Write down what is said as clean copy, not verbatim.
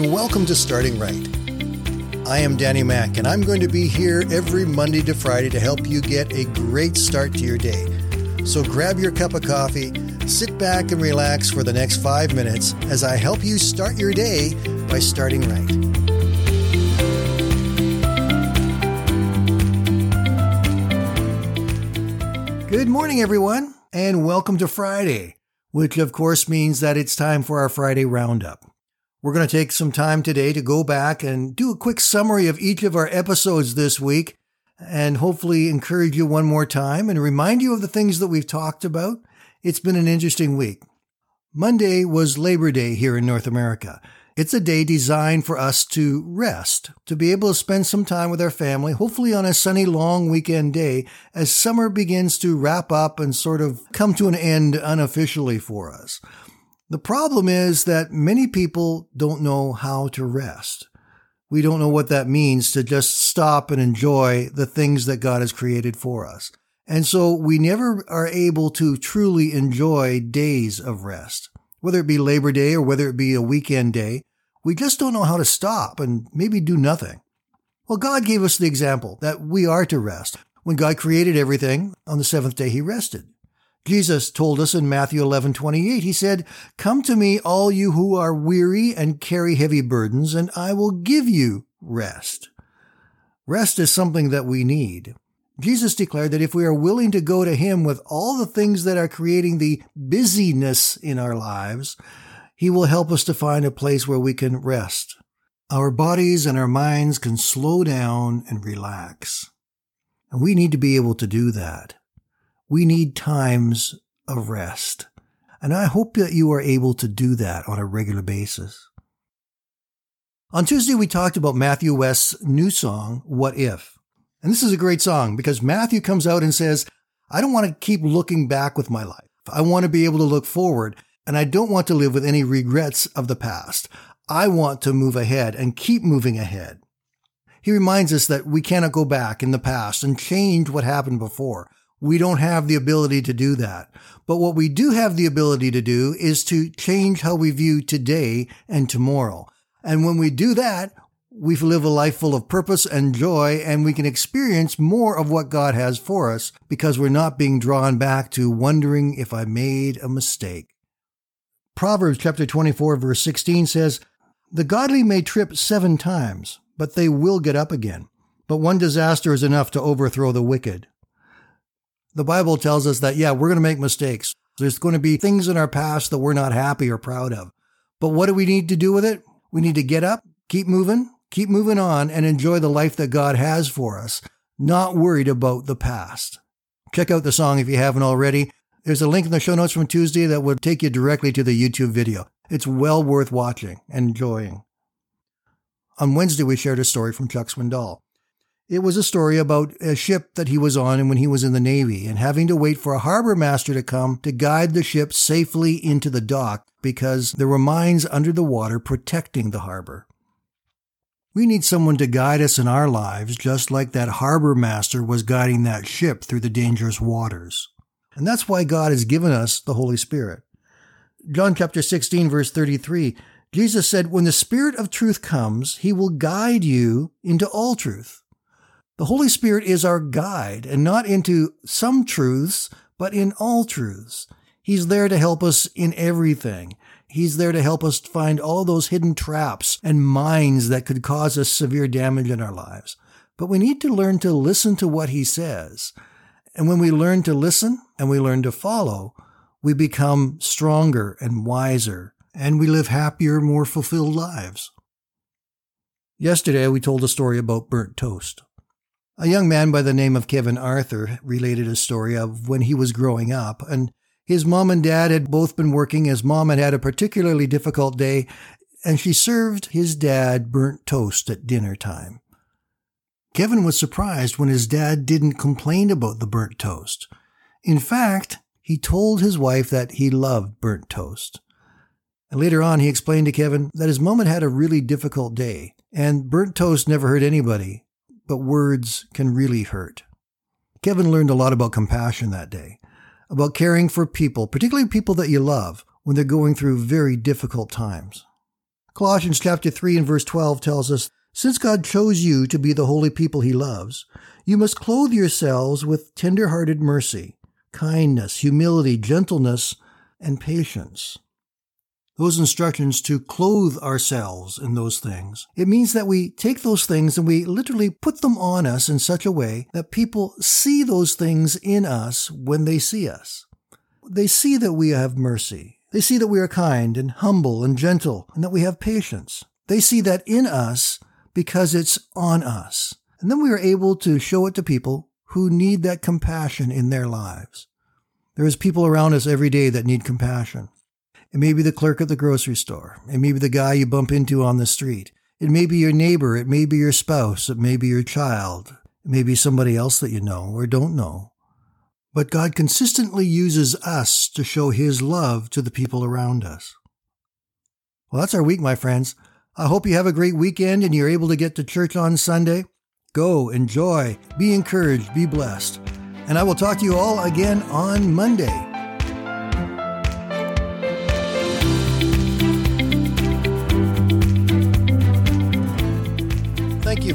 and welcome to Starting Right. I am Danny Mack, and I'm going to be here every Monday to Friday to help you get a great start to your day. So grab your cup of coffee, sit back and relax for the next 5 minutes as I help you start your day by starting right. Good morning, everyone, and welcome to Friday, which of course means that it's time for our Friday roundup. We're going to take some time today to go back and do a quick summary of each of our episodes this week and hopefully encourage you one more time and remind you of the things that we've talked about. It's been an interesting week. Monday was Labor Day here in North America. It's a day designed for us to rest, to be able to spend some time with our family, hopefully on a sunny, long weekend day, as summer begins to wrap up and sort of come to an end unofficially for us. The problem is that many people don't know how to rest. We don't know what that means to just stop and enjoy the things that God has created for us. And so we never are able to truly enjoy days of rest, whether it be Labor Day or whether it be a weekend day. We just don't know how to stop and maybe do nothing. Well, God gave us the example that we are to rest. When God created everything, on the seventh day he rested. Jesus told us in Matthew 11:28, he said, "Come to me, all you who are weary and carry heavy burdens, and I will give you rest." Rest is something that we need. Jesus declared that if we are willing to go to him with all the things that are creating the busyness in our lives, he will help us to find a place where we can rest. Our bodies and our minds can slow down and relax. And we need to be able to do that. We need times of rest. And I hope that you are able to do that on a regular basis. On Tuesday, we talked about Matthew West's new song, What If? And this is a great song because Matthew comes out and says, I don't want to keep looking back with my life. I want to be able to look forward, and I don't want to live with any regrets of the past. I want to move ahead and keep moving ahead. He reminds us that we cannot go back in the past and change what happened before. We don't have the ability to do that. But what we do have the ability to do is to change how we view today and tomorrow. And when we do that, we live a life full of purpose and joy, and we can experience more of what God has for us because we're not being drawn back to wondering if I made a mistake. Proverbs chapter 24, verse 16 says, "The godly may trip 7 times, but they will get up again. But one disaster is enough to overthrow the wicked." The Bible tells us that, we're going to make mistakes. There's going to be things in our past that we're not happy or proud of. But what do we need to do with it? We need to get up, keep moving on, and enjoy the life that God has for us, not worried about the past. Check out the song if you haven't already. There's a link in the show notes from Tuesday that would take you directly to the YouTube video. It's well worth watching and enjoying. On Wednesday, we shared a story from Chuck Swindoll. It was a story about a ship that he was on and when he was in the Navy and having to wait for a harbor master to come to guide the ship safely into the dock because there were mines under the water protecting the harbor. We need someone to guide us in our lives, just like that harbor master was guiding that ship through the dangerous waters. And that's why God has given us the Holy Spirit. John chapter 16, verse 33, Jesus said, "When the Spirit of truth comes, he will guide you into all truth." The Holy Spirit is our guide, and not into some truths, but in all truths. He's there to help us in everything. He's there to help us find all those hidden traps and mines that could cause us severe damage in our lives. But we need to learn to listen to what he says. And when we learn to listen and we learn to follow, we become stronger and wiser, and we live happier, more fulfilled lives. Yesterday, we told a story about burnt toast. A young man by the name of Kevin Arthur related a story of when he was growing up, and his mom and dad had both been working. His mom had had a particularly difficult day, and she served his dad burnt toast at dinner time. Kevin was surprised when his dad didn't complain about the burnt toast. In fact, he told his wife that he loved burnt toast. And later on, he explained to Kevin that his mom had had a really difficult day, and burnt toast never hurt anybody, but words can really hurt. Kevin learned a lot about compassion that day, about caring for people, particularly people that you love, when they're going through very difficult times. Colossians chapter 3 and verse 12 tells us, "Since God chose you to be the holy people he loves, you must clothe yourselves with tender-hearted mercy, kindness, humility, gentleness, and patience." Those instructions to clothe ourselves in those things. It means that we take those things and we literally put them on us in such a way that people see those things in us when they see us. They see that we have mercy. They see that we are kind and humble and gentle and that we have patience. They see that in us because it's on us. And then we are able to show it to people who need that compassion in their lives. There is people around us every day that need compassion. It may be the clerk at the grocery store. It may be the guy you bump into on the street. It may be your neighbor. It may be your spouse. It may be your child. It may be somebody else that you know or don't know. But God consistently uses us to show his love to the people around us. Well, that's our week, my friends. I hope you have a great weekend and you're able to get to church on Sunday. Go, enjoy, be encouraged, be blessed. And I will talk to you all again on Monday. Thank you